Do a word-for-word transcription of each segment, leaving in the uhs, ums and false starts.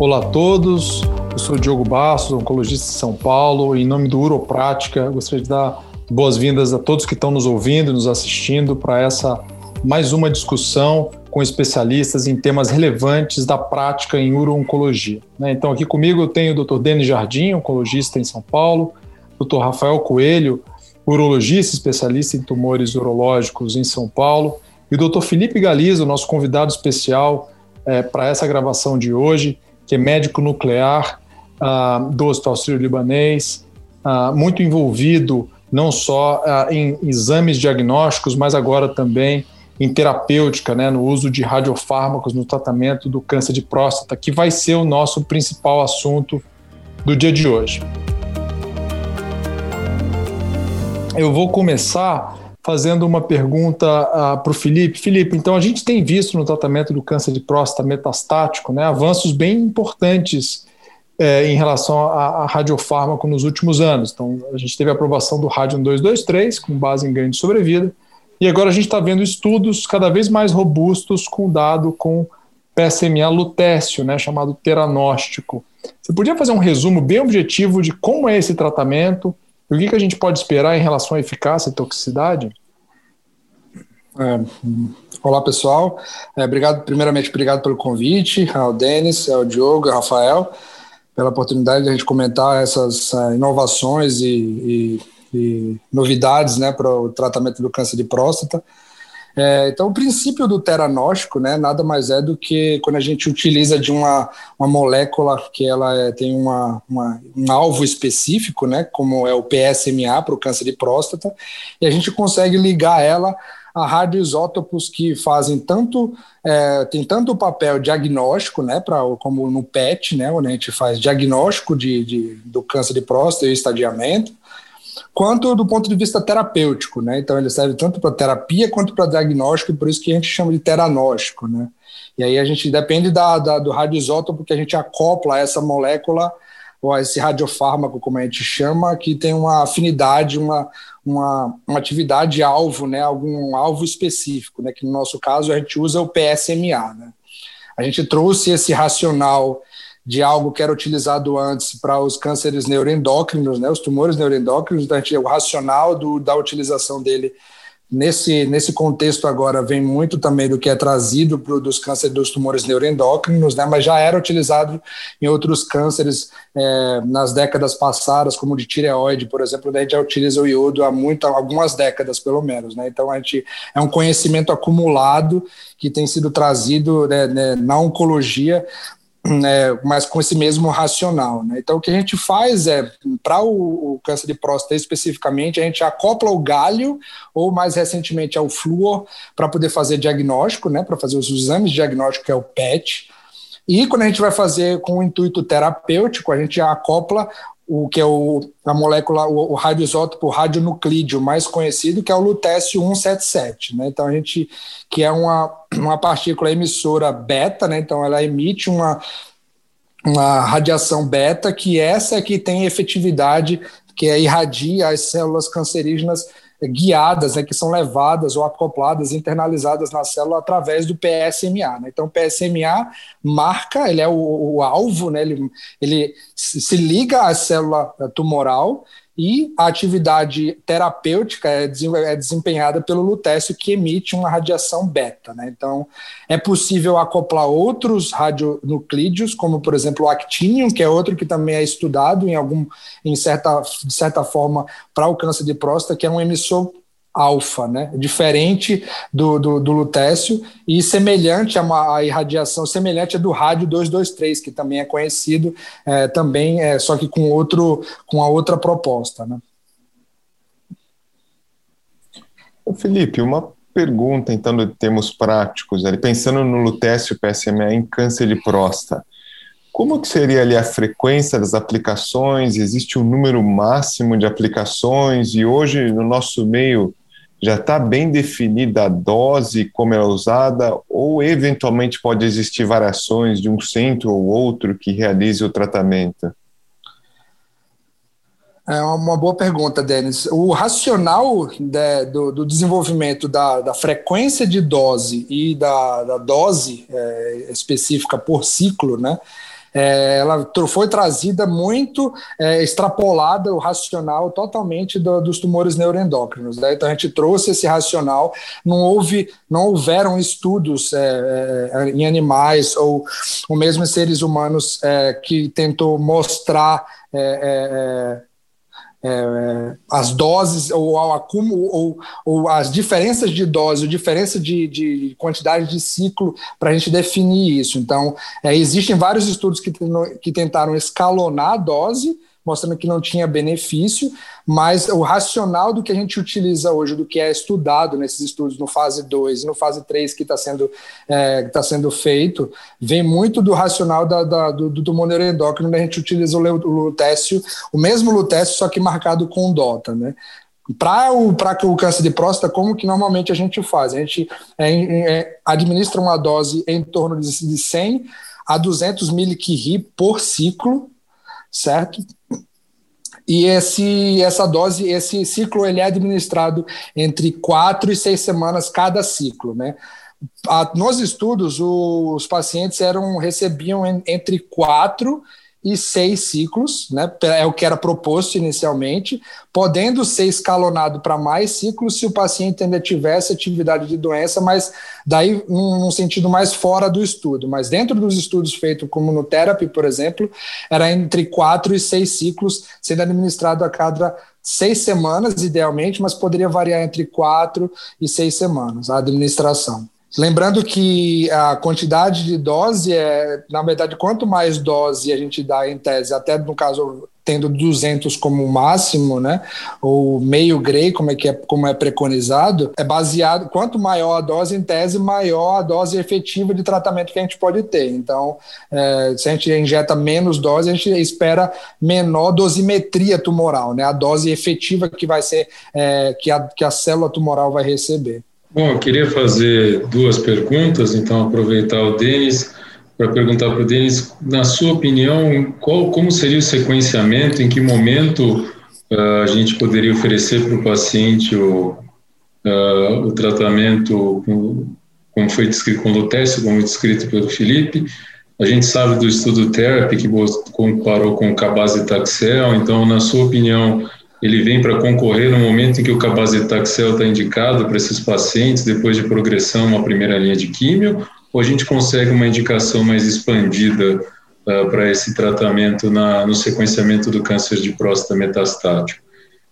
Olá a todos, eu sou Diogo Bastos, oncologista de São Paulo, e em nome do Uroprática gostaria de dar boas-vindas a todos que estão nos ouvindo e nos assistindo para essa mais uma discussão com especialistas em temas relevantes da prática em uro-oncologia. Então aqui comigo eu tenho o doutor Denis Jardim, oncologista em São Paulo, doutor Rafael Coelho, urologista especialista em tumores urológicos em São Paulo, e o doutor Felipe Galiza, nosso convidado especial é, para essa gravação de hoje, que é médico nuclear ah, do Hospital Sírio-Libanês, ah, muito envolvido não só ah, em exames diagnósticos, mas agora também em terapêutica, né, no uso de radiofármacos no tratamento do câncer de próstata, que vai ser o nosso principal assunto do dia de hoje. Eu vou começar fazendo uma pergunta ah, para o Felipe. Felipe, então a gente tem visto no tratamento do câncer de próstata metastático, né, avanços bem importantes eh, em relação a, a radiofármaco nos últimos anos. Então a gente teve a aprovação do Rádio dois dois três com base em ganho de sobrevida, e agora a gente está vendo estudos cada vez mais robustos com dado com P S M A lutécio, né, chamado teranóstico. Você podia fazer um resumo bem objetivo de como é esse tratamento e o que, que a gente pode esperar em relação à eficácia e toxicidade? É, olá, pessoal. É, obrigado, primeiramente, obrigado pelo convite, ao Denis, ao Diogo, ao Rafael, pela oportunidade de a gente comentar essas uh, inovações e... e e novidades, né, para o tratamento do câncer de próstata. É, então, o princípio do teranóstico, né, nada mais é do que quando a gente utiliza de uma, uma molécula que ela é, tem uma, uma, um alvo específico, né, como é o P S M A para o câncer de próstata, e a gente consegue ligar ela a radioisótopos que fazem tanto, é, tem tanto o papel diagnóstico, né, pra, como no P E T, né, onde a gente faz diagnóstico de, de, do câncer de próstata e estadiamento, quanto do ponto de vista terapêutico, né? Então ele serve tanto para terapia quanto para diagnóstico, e por isso que a gente chama de teranóstico, né? E aí a gente depende da, da, do radioisótopo que a gente acopla essa molécula, ou esse radiofármaco, como a gente chama, que tem uma afinidade, uma, uma, uma atividade alvo, né? Algum alvo específico, né? Que no nosso caso a gente usa o P S M A, né? A gente trouxe esse racional de algo que era utilizado antes para os cânceres neuroendócrinos, né, os tumores neuroendócrinos, então o racional do, da utilização dele nesse, nesse contexto agora vem muito também do que é trazido pro, dos cânceres dos tumores neuroendócrinos, né, mas já era utilizado em outros cânceres é, nas décadas passadas, como de tireoide, por exemplo, né, a gente já utiliza o iodo há muito, algumas décadas pelo menos, né, então a gente, é um conhecimento acumulado que tem sido trazido, né, né, na oncologia, é, mas com esse mesmo racional, né? Então o que a gente faz é, para o, o câncer de próstata especificamente, a gente acopla o gálio, ou mais recentemente ao flúor, para poder fazer diagnóstico, né? Para fazer os exames diagnósticos, que é o P E T, e quando a gente vai fazer com o intuito terapêutico, a gente acopla o que é o, a molécula, o, o radioisótopo, o radionuclídeo mais conhecido, que é o lutécio cento e setenta e sete, né? Então a gente, que é uma, uma partícula emissora beta, né? Então ela emite uma, uma radiação beta, que essa é que tem efetividade, que é irradia as células cancerígenas guiadas, né, que são levadas ou acopladas, internalizadas na célula através do P S M A, né? Então o P S M A marca, ele é o, o alvo, né? ele, ele se liga à célula tumoral, e a atividade terapêutica é desempenhada pelo lutécio, que emite uma radiação beta, né? Então, é possível acoplar outros radionuclídeos, como, por exemplo, o actinium, que é outro que também é estudado em algum, em certa, de certa forma para o câncer de próstata, que é um emissor alfa, né? Diferente do, do, do lutécio e semelhante a uma a irradiação, semelhante à do rádio dois dois três, que também é conhecido, é, também, é, só que com, outro, com a outra proposta, né? Felipe, uma pergunta, então, de termos práticos, ali, pensando no lutécio P S M A em câncer de próstata, como que seria ali a frequência das aplicações? Existe um número máximo de aplicações? E hoje, no nosso meio, já está bem definida a dose, como ela é usada, ou eventualmente pode existir variações de um centro ou outro que realize o tratamento? É uma boa pergunta, Denis. O racional de, do, do desenvolvimento da, da frequência de dose e da, da dose é, específica por ciclo, né, é, ela foi trazida muito, é, extrapolada o racional totalmente do, dos tumores neuroendócrinos, né? Então a gente trouxe esse racional, não houve, não houveram estudos é, é, em animais ou, ou mesmo em seres humanos é, que tentou mostrar é, é, É, as doses ou ao acúmulo ou, ou as diferenças de dose, ou diferença de, de quantidade de ciclo para a gente definir isso. Então, é, existem vários estudos que, que tentaram escalonar a dose, mostrando que não tinha benefício, mas o racional do que a gente utiliza hoje, do que é estudado nesses estudos no fase dois e no fase três que está sendo, é, tá sendo feito, vem muito do racional da, da, do, do tumor neuroendócrino, né? A gente utiliza o lutécio, o mesmo lutécio, só que marcado com dota, né? Para o, o câncer de próstata, como que normalmente a gente faz? A gente é, é, administra uma dose em torno de, de cem a duzentos miliquiri por ciclo, certo? E esse, essa dose, esse ciclo, ele é administrado entre quatro e seis semanas cada ciclo, né? A, nos estudos, o, os pacientes eram, recebiam en, entre quatro e seis ciclos, né? É o que era proposto inicialmente, podendo ser escalonado para mais ciclos se o paciente ainda tivesse atividade de doença, mas daí num, num sentido mais fora do estudo. Mas dentro dos estudos feitos como no TheraP, por exemplo, era entre quatro e seis ciclos sendo administrado a cada seis semanas, idealmente, mas poderia variar entre quatro e seis semanas a administração. Lembrando que a quantidade de dose é, na verdade, quanto mais dose a gente dá em tese, até no caso tendo duzentos como máximo, né, ou meio grey, como é, que é, como é preconizado, é baseado, quanto maior a dose em tese, maior a dose efetiva de tratamento que a gente pode ter. Então, é, se a gente injeta menos dose, a gente espera menor dosimetria tumoral, né, a dose efetiva que vai ser, é, que, a, que a célula tumoral vai receber. Bom, eu queria fazer duas perguntas, então aproveitar o Denis para perguntar para o Denis, na sua opinião, qual, como seria o sequenciamento, em que momento uh, a gente poderia oferecer para o paciente o, uh, o tratamento, com, como foi descrito com o lutécio, como foi descrito pelo Felipe. A gente sabe do estudo TheraP que comparou com o cabazitaxel, então na sua opinião, ele vem para concorrer no momento em que o cabazitaxel está indicado para esses pacientes, depois de progressão, uma primeira linha de químio, ou a gente consegue uma indicação mais expandida uh, para esse tratamento na, no sequenciamento do câncer de próstata metastático?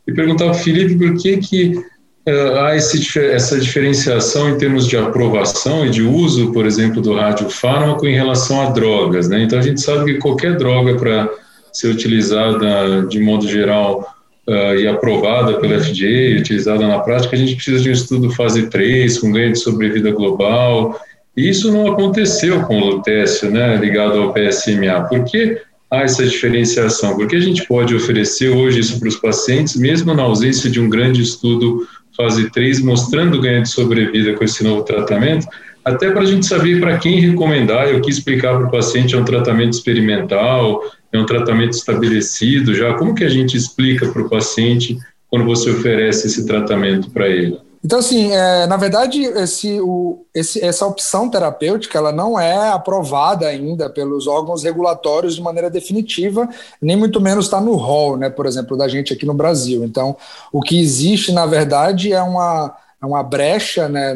E perguntar ao Felipe por que, que uh, há esse, essa diferenciação em termos de aprovação e de uso, por exemplo, do radiofármaco em relação a drogas, né? Então a gente sabe que qualquer droga para ser utilizada de modo geral Uh, e aprovada pela F D G, utilizada na prática, a gente precisa de um estudo fase três, com ganho de sobrevida global, e isso não aconteceu com o lutécio, né, ligado ao P S M A. Por que há essa diferenciação? Por que a gente pode oferecer hoje isso para os pacientes, mesmo na ausência de um grande estudo fase três, mostrando ganho de sobrevida com esse novo tratamento, até para a gente saber para quem recomendar, e o que explicar para o paciente é um tratamento experimental, é um tratamento estabelecido já? Como que a gente explica para o paciente quando você oferece esse tratamento para ele? Então, assim, é, na verdade, esse, o, esse, essa opção terapêutica ela não é aprovada ainda pelos órgãos regulatórios de maneira definitiva, nem muito menos está no rol, né, por exemplo, da gente aqui no Brasil. Então, o que existe, na verdade, é uma, é uma brecha, né,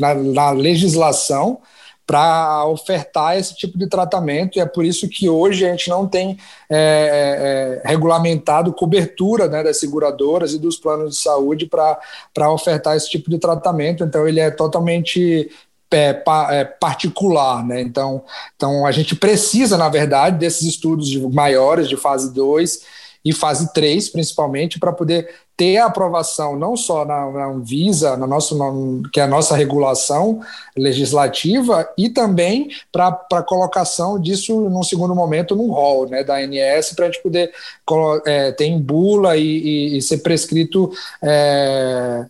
na, na legislação, para ofertar esse tipo de tratamento, e é por isso que hoje a gente não tem é, é, regulamentado cobertura, né, das seguradoras e dos planos de saúde para ofertar esse tipo de tratamento. Então ele é totalmente é, pa, é, particular, né? Então, então a gente precisa, na verdade, desses estudos maiores de fase dois e fase três, principalmente, para poder ter a aprovação não só na, na Anvisa, na nosso, na, que é a nossa regulação legislativa, e também para a colocação disso, num segundo momento, num rol, né, da A N S, para a gente poder é, ter em bula e, e, e ser prescrito é,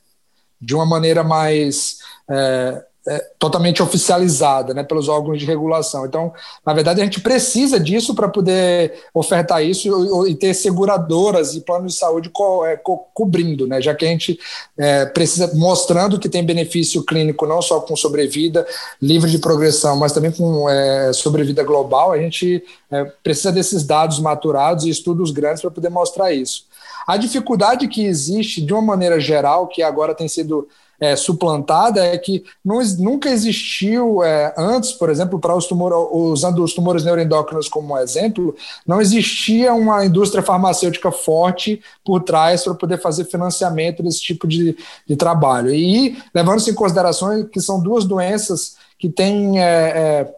de uma maneira mais... É, é, totalmente oficializada, né, pelos órgãos de regulação. Então, na verdade, a gente precisa disso para poder ofertar isso e, e ter seguradoras e planos de saúde co, é, co, cobrindo, né, já que a gente é, precisa, mostrando que tem benefício clínico não só com sobrevida livre de progressão, mas também com é, sobrevida global, a gente é, precisa desses dados maturados e estudos grandes para poder mostrar isso. A dificuldade que existe, de uma maneira geral, que agora tem sido é, suplantada, é que não, nunca existiu, é, antes, por exemplo, para os tumores, usando os tumores neuroendócrinos como exemplo, não existia uma indústria farmacêutica forte por trás para poder fazer financiamento desse tipo de, de trabalho. E levando-se em consideração que são duas doenças que têm... É, é,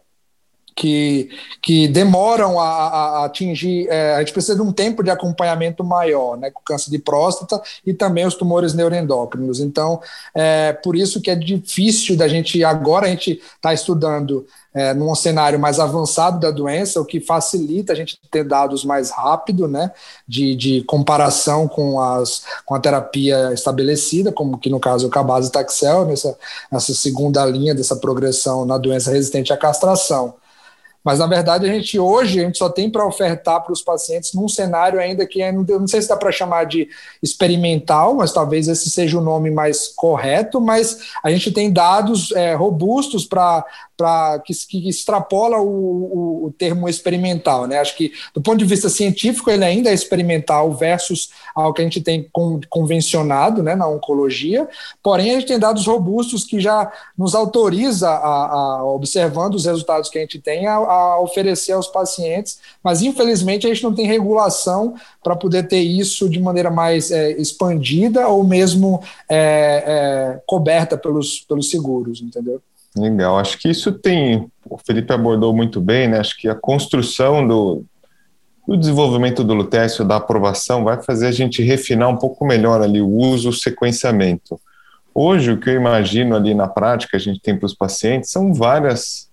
Que, que demoram a, a atingir, é, a gente precisa de um tempo de acompanhamento maior, né, com câncer de próstata e também os tumores neuroendócrinos. Então, é por isso que é difícil da gente, agora a gente está estudando é, num cenário mais avançado da doença, o que facilita a gente ter dados mais rápido, né, de, de comparação com, as, com a terapia estabelecida, como que no caso o cabazitaxel, nessa, nessa segunda linha dessa progressão na doença resistente à castração. Mas, na verdade, a gente hoje a gente só tem para ofertar para os pacientes num cenário ainda que eu não sei se dá para chamar de experimental, mas talvez esse seja o nome mais correto, mas a gente tem dados é, robustos para que, que extrapola o, o, o termo experimental, né? Acho que, do ponto de vista científico, ele ainda é experimental versus ao que a gente tem con, convencionado, né, na oncologia, porém a gente tem dados robustos que já nos autoriza, a, a, observando os resultados que a gente tem, a a oferecer aos pacientes, mas infelizmente a gente não tem regulação para poder ter isso de maneira mais é, expandida ou mesmo é, é, coberta pelos, pelos seguros, entendeu? Legal, acho que isso tem, o Felipe abordou muito bem, né? Acho que a construção do, do desenvolvimento do lutécio, da aprovação, vai fazer a gente refinar um pouco melhor ali o uso, o sequenciamento. Hoje, o que eu imagino ali na prática, a gente tem para os pacientes, são várias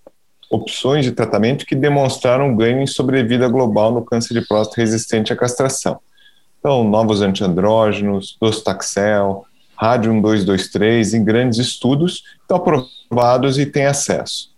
opções de tratamento que demonstraram ganho em sobrevida global no câncer de próstata resistente à castração. Então, novos antiandrógenos, docetaxel, Rádio dois dois três, em grandes estudos, estão aprovados e têm acesso.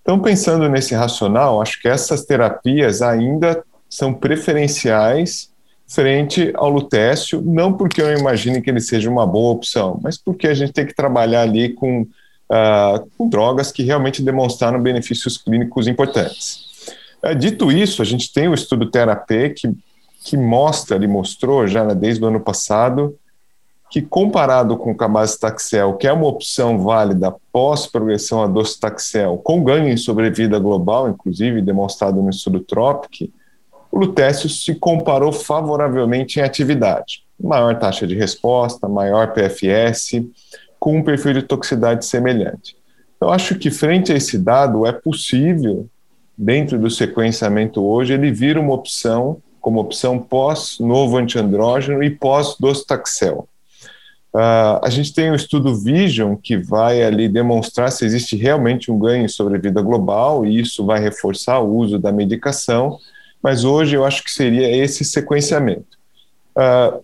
Então, pensando nesse racional, acho que essas terapias ainda são preferenciais frente ao lutécio, não porque eu imagine que ele seja uma boa opção, mas porque a gente tem que trabalhar ali com Uh, com drogas que realmente demonstraram benefícios clínicos importantes. Uh, dito isso, a gente tem o estudo TheraP que, que mostra, ele mostrou já né, desde o ano passado, que comparado com o cabazitaxel, que é uma opção válida pós-progressão a docetaxel, com ganho em sobrevida global, inclusive demonstrado no estudo THERAP, o lutécio se comparou favoravelmente em atividade. Maior taxa de resposta, maior P F S, com um perfil de toxicidade semelhante. Eu acho que frente a esse dado é possível, dentro do sequenciamento hoje, ele vir uma opção, como opção pós-novo antiandrógeno e pós-docetaxel. Uh, a gente tem o estudo Vision, que vai ali demonstrar se existe realmente um ganho em sobrevida global, e isso vai reforçar o uso da medicação, mas hoje eu acho que seria esse sequenciamento. Uh,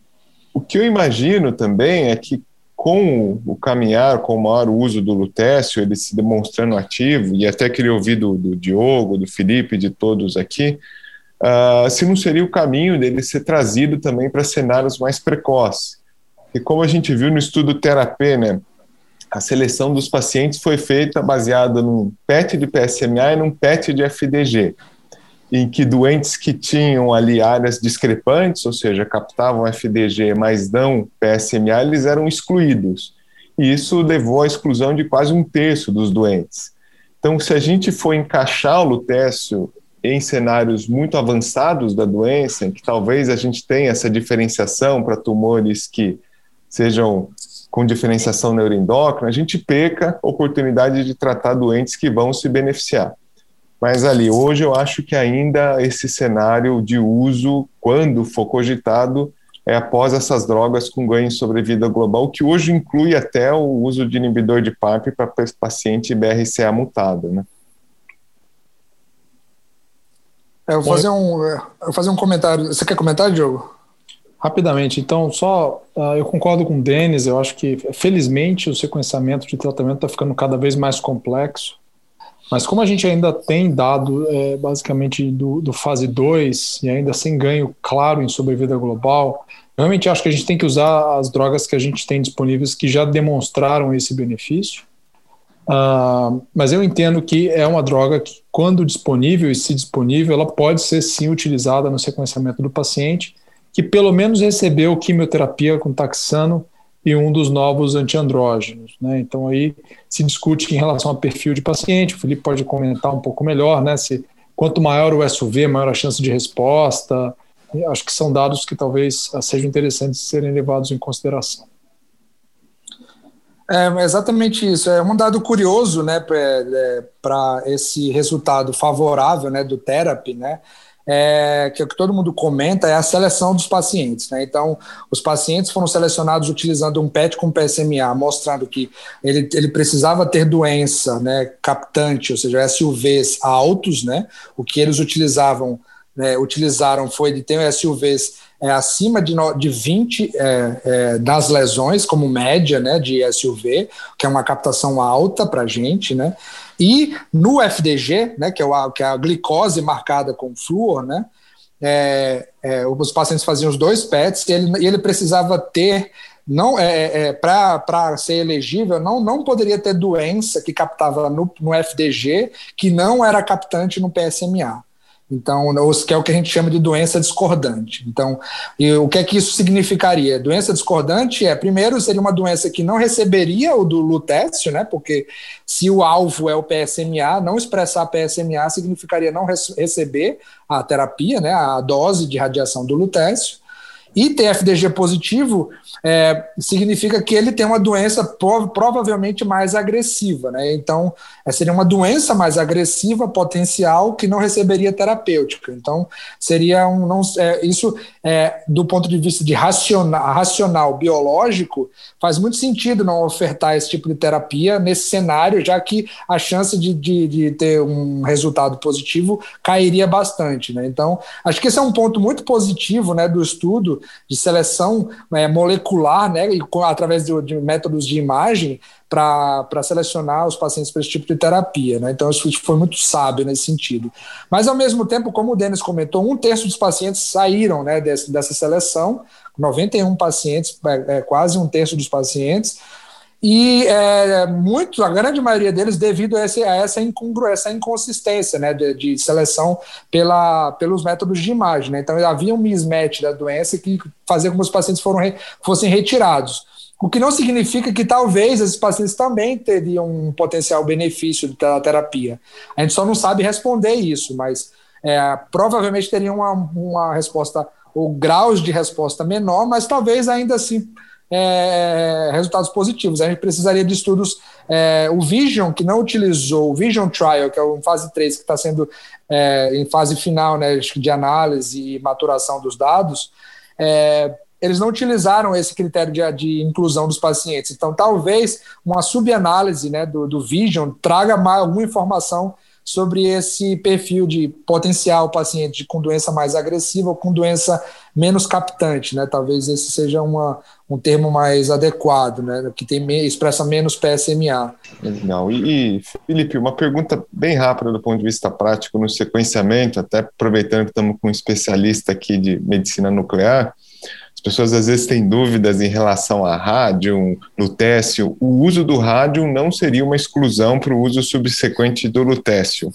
o que eu imagino também é que, com o caminhar, com o maior uso do lutécio, ele se demonstrando ativo, e até queria ouvir do, do Diogo, do Felipe, de todos aqui, uh, se não seria o caminho dele ser trazido também para cenários mais precoces. E como a gente viu no estudo TheraP, né, a seleção dos pacientes foi feita baseada num P E T de P S M A e num P E T de F D G, em que doentes que tinham ali áreas discrepantes, ou seja, captavam F D G, mas não P S M A, eles eram excluídos. E isso levou à exclusão de quase um terço dos doentes. Então, se a gente for encaixar o lutécio em cenários muito avançados da doença, em que talvez a gente tenha essa diferenciação para tumores que sejam com diferenciação neuroendócrina, a gente peca a oportunidade de tratar doentes que vão se beneficiar. Mas ali, hoje eu acho que ainda esse cenário de uso, quando for cogitado, é após essas drogas com ganho em sobrevida global, que hoje inclui até o uso de inibidor de PARP para paciente B R C A mutado, né? É, eu vou fazer um, eu vou fazer um comentário. Você quer comentar, Diogo? Rapidamente, então, só uh, eu concordo com o Denis, eu acho que, felizmente, o sequenciamento de tratamento está ficando cada vez mais complexo, mas como a gente ainda tem dado, é, basicamente, do, do fase dois, e ainda sem ganho claro em sobrevida global, eu realmente acho que a gente tem que usar as drogas que a gente tem disponíveis que já demonstraram esse benefício, uh, mas eu entendo que é uma droga que, quando disponível e se disponível, ela pode ser, sim, utilizada no sequenciamento do paciente, que pelo menos recebeu quimioterapia com taxano e um dos novos antiandrógenos, né? Então aí se discute em relação a perfil de paciente, o Felipe pode comentar um pouco melhor, né? Se, quanto maior o S U V, maior a chance de resposta, acho que são dados que talvez sejam interessantes de serem levados em consideração. É exatamente isso, é um dado curioso, né, para esse resultado favorável, né, do TheraP, né, É, que é o que todo mundo comenta, é a seleção dos pacientes, né? Então, os pacientes foram selecionados utilizando um P E T com P S M A, mostrando que ele, ele precisava ter doença, né, captante, ou seja, S U Vs altos, né? O que eles utilizavam, né, utilizaram foi de ter S U Vs é, acima de, no, de vinte é, é, das lesões, como média, né, de S U V, que é uma captação alta para a gente, né? E no F D G, né, que, é o, que é a glicose marcada com flúor, né, é, é, os pacientes faziam os dois P E Ts e ele, e ele precisava ter, não, é, é, para ser elegível, não, não poderia ter doença que captava no, no F D G, que não era captante no P S M A. Então, que é o que a gente chama de doença discordante. Então, e o que é que isso significaria? Doença discordante é, primeiro, seria uma doença que não receberia o do lutécio, né? Porque se o alvo é o P S M A, não expressar P S M A significaria não res- receber a terapia, né? A dose de radiação do lutécio. E ter F D G positivo é, significa que ele tem uma doença prov- provavelmente mais agressiva, né? Então, seria uma doença mais agressiva, potencial, que não receberia terapêutica. Então, seria um... Não, é, isso, é, do ponto de vista de racional, racional biológico, faz muito sentido não ofertar esse tipo de terapia nesse cenário, já que a chance de, de, de ter um resultado positivo cairia bastante, né? Então, acho que esse é um ponto muito positivo, né, do estudo, de seleção é, molecular, né, e com, através de, de métodos de imagem para selecionar os pacientes para esse tipo de terapia, né? Então isso foi muito sábio nesse sentido. Mas ao mesmo tempo, como o Denis comentou, um terço dos pacientes saíram, né, desse, dessa seleção, noventa e um pacientes, é, quase um terço dos pacientes, e é, muito, a grande maioria deles devido a, esse, a essa incongruência, essa inconsistência, né, de, de seleção pela, pelos métodos de imagem, né? Então havia um mismatch da doença que fazia com que os pacientes foram, fossem retirados, o que não significa que talvez esses pacientes também teriam um potencial benefício da terapia, a gente só não sabe responder isso, mas é, provavelmente teriam uma, uma resposta ou graus de resposta menor, mas talvez ainda assim É, resultados positivos. A gente precisaria de estudos, é, o Vision, que não utilizou, o Vision Trial, que é um fase três, que está sendo é, em fase final, né, de análise e maturação dos dados, é, eles não utilizaram esse critério de, de inclusão dos pacientes, então talvez uma subanálise, né, do, do Vision traga mais, alguma informação sobre esse perfil de potencial paciente com doença mais agressiva ou com doença menos captante, né? Talvez esse seja uma, um termo mais adequado, né? Que tem, expressa menos P S M A. Legal. E, e, Felipe, uma pergunta bem rápida do ponto de vista prático no sequenciamento, até aproveitando que estamos com um especialista aqui de medicina nuclear, as pessoas às vezes têm dúvidas em relação a rádium, lutécio. O uso do rádium não seria uma exclusão para o uso subsequente do lutécio?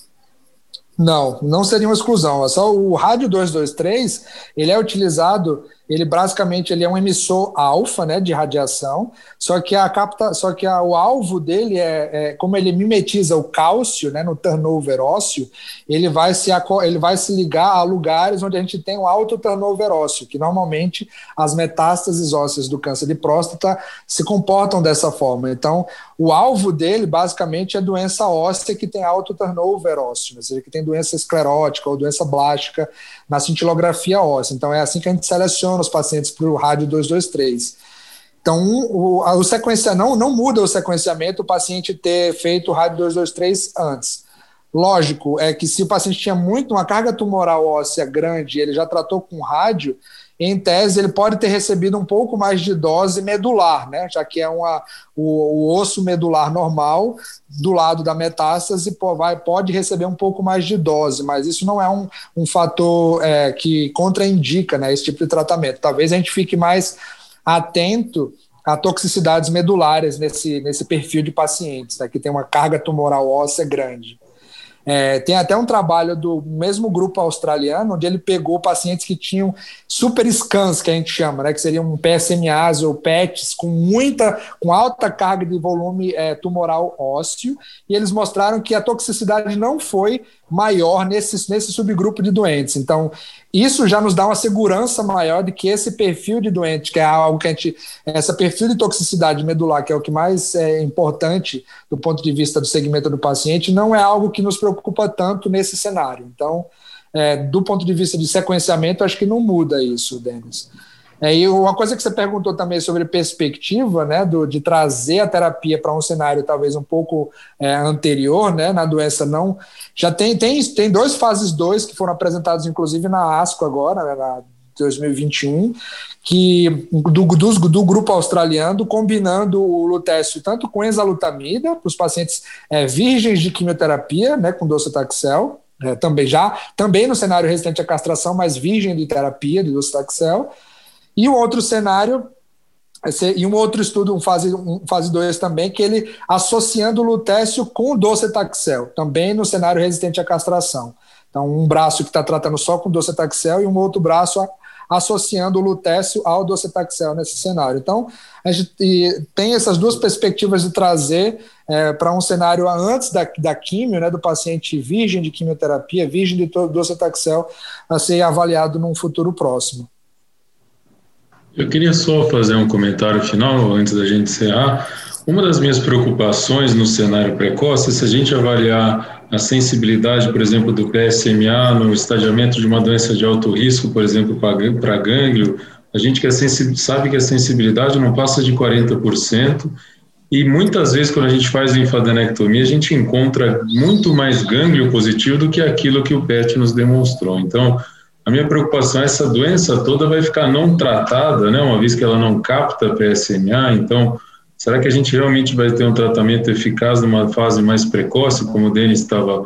Não, não seria uma exclusão. Só o rádio duzentos e vinte e três, ele é utilizado, ele basicamente ele é um emissor alfa, né, de radiação, só que, a capta, só que a, o alvo dele é, é, como ele mimetiza o cálcio, né, no turnover ósseo, ele vai, se, ele vai se ligar a lugares onde a gente tem um alto turnover ósseo, que normalmente as metástases ósseas do câncer de próstata se comportam dessa forma. Então, o alvo dele basicamente é doença óssea que tem alto turnover ósseo, ou seja, que tem doença esclerótica ou doença blástica na cintilografia óssea. Então, é assim que a gente seleciona os pacientes para o rádio duzentos e vinte e três. Então, o, o sequenciamento não, não muda o sequenciamento, o paciente ter feito o rádio duzentos e vinte e três antes. Lógico, é que se o paciente tinha muito, uma carga tumoral óssea grande, ele já tratou com rádio, em tese ele pode ter recebido um pouco mais de dose medular, né? Já que é uma, o, o osso medular normal do lado da metástase pô, vai, pode receber um pouco mais de dose, mas isso não é um, um fator é, que contraindica, né, esse tipo de tratamento. Talvez a gente fique mais atento a toxicidades medulares nesse, nesse perfil de pacientes, né, que tem uma carga tumoral óssea grande. É, tem até um trabalho do mesmo grupo australiano, onde ele pegou pacientes que tinham super scans, que a gente chama, né, que seriam P S M As ou P E Ts com muita, com alta carga de volume é, tumoral ósseo, e eles mostraram que a toxicidade não foi maior nesse, nesse subgrupo de doentes. Então, isso já nos dá uma segurança maior de que esse perfil de doente, que é algo que a gente, essa perfil de toxicidade medular, que é o que mais é importante do ponto de vista do segmento do paciente, não é algo que nos preocupa ocupa tanto nesse cenário. Então, é, do ponto de vista de sequenciamento, acho que não muda isso, Denis. É, e uma coisa que você perguntou também sobre perspectiva, né, do, de trazer a terapia para um cenário talvez um pouco é, anterior, né, na doença não... Já tem, tem, tem dois fases dois que foram apresentados, inclusive, na ASCO agora, né, na dois mil e vinte e um, que, do, do, do grupo australiano, combinando o lutécio tanto com enzalutamida, para os pacientes é, virgens de quimioterapia, né, com docetaxel, é, também já, também no cenário resistente à castração, mas virgem de terapia de docetaxel, e o outro cenário, e um outro estudo, um fase um fase dois também, que ele associando o lutécio com o docetaxel, também no cenário resistente à castração. Então, um braço que está tratando só com docetaxel e um outro braço a, associando o lutécio ao docetaxel nesse cenário. Então, a gente tem essas duas perspectivas de trazer é, para um cenário antes da, da quimio, né, do paciente virgem de quimioterapia, virgem de docetaxel, a ser avaliado num futuro próximo. Eu queria só fazer um comentário final, antes da gente encerrar. Uma das minhas preocupações no cenário precoce é se a gente avaliar a sensibilidade, por exemplo, do P S M A no estadiamento de uma doença de alto risco, por exemplo, para gânglio, a gente que é sensi- sabe que a sensibilidade não passa de quarenta por cento e muitas vezes quando a gente faz linfadenectomia a gente encontra muito mais gânglio positivo do que aquilo que o P E T nos demonstrou. Então, a minha preocupação é essa doença toda vai ficar não tratada, né, uma vez que ela não capta P S M A, então... Será que a gente realmente vai ter um tratamento eficaz numa fase mais precoce, como o Denis estava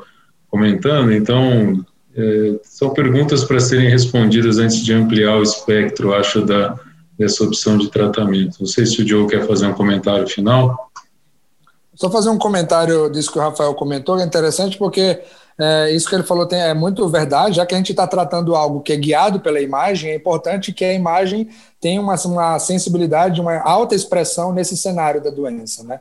comentando? Então, é, são perguntas para serem respondidas antes de ampliar o espectro, acho, da, dessa opção de tratamento. Não sei se o Diogo quer fazer um comentário final. Só fazer um comentário disso que o Rafael comentou, que é interessante porque... É, isso que ele falou tem, é muito verdade, já que a gente está tratando algo que é guiado pela imagem, é importante que a imagem tenha uma, uma sensibilidade, uma alta expressão nesse cenário da doença, né?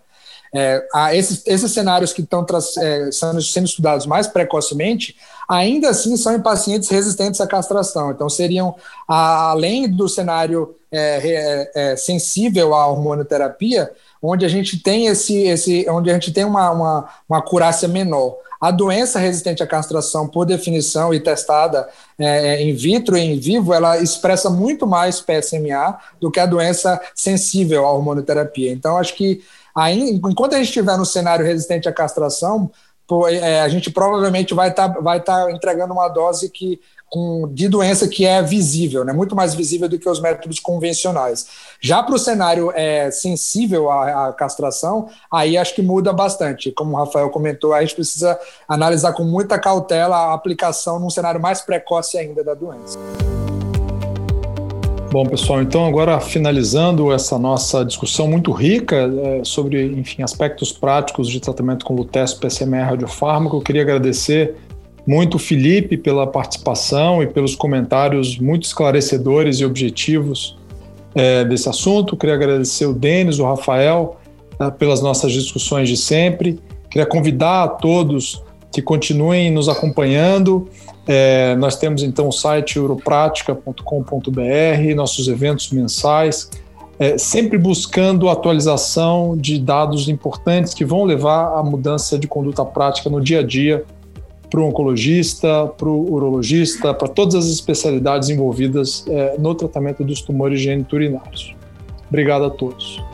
É, a esses, esses cenários que estão é, sendo, sendo estudados mais precocemente, ainda assim são em pacientes resistentes à castração, então seriam, a, além do cenário é, é, é, sensível à hormonioterapia, onde a gente tem, esse, esse, onde a gente tem uma, uma, uma acurácia menor. A doença resistente à castração, por definição e testada é, in vitro e in vivo, ela expressa muito mais P S M A do que a doença sensível à hormonoterapia. Então, acho que aí, enquanto a gente estiver no cenário resistente à castração, pô, é, a gente provavelmente vai estar tá, vai tá entregando uma dose que, com, de doença que é visível, né? Muito mais visível do que os métodos convencionais. Já para o cenário é, sensível à, à castração, aí acho que muda bastante. Como o Rafael comentou, a gente precisa analisar com muita cautela a aplicação num cenário mais precoce ainda da doença. Bom, pessoal, então agora finalizando essa nossa discussão muito rica é, sobre, enfim, aspectos práticos de tratamento com lutécio, P S M A, radiofármaco, eu queria agradecer muito o Felipe pela participação e pelos comentários muito esclarecedores e objetivos é, desse assunto. Queria agradecer o Denis, o Rafael, é, pelas nossas discussões de sempre. Queria convidar a todos que continuem nos acompanhando. É, nós temos então o site uroprática ponto com ponto b r, nossos eventos mensais, é, sempre buscando atualização de dados importantes que vão levar à mudança de conduta prática no dia a dia para o oncologista, para o urologista, para todas as especialidades envolvidas é, no tratamento dos tumores geniturinários. Obrigado a todos.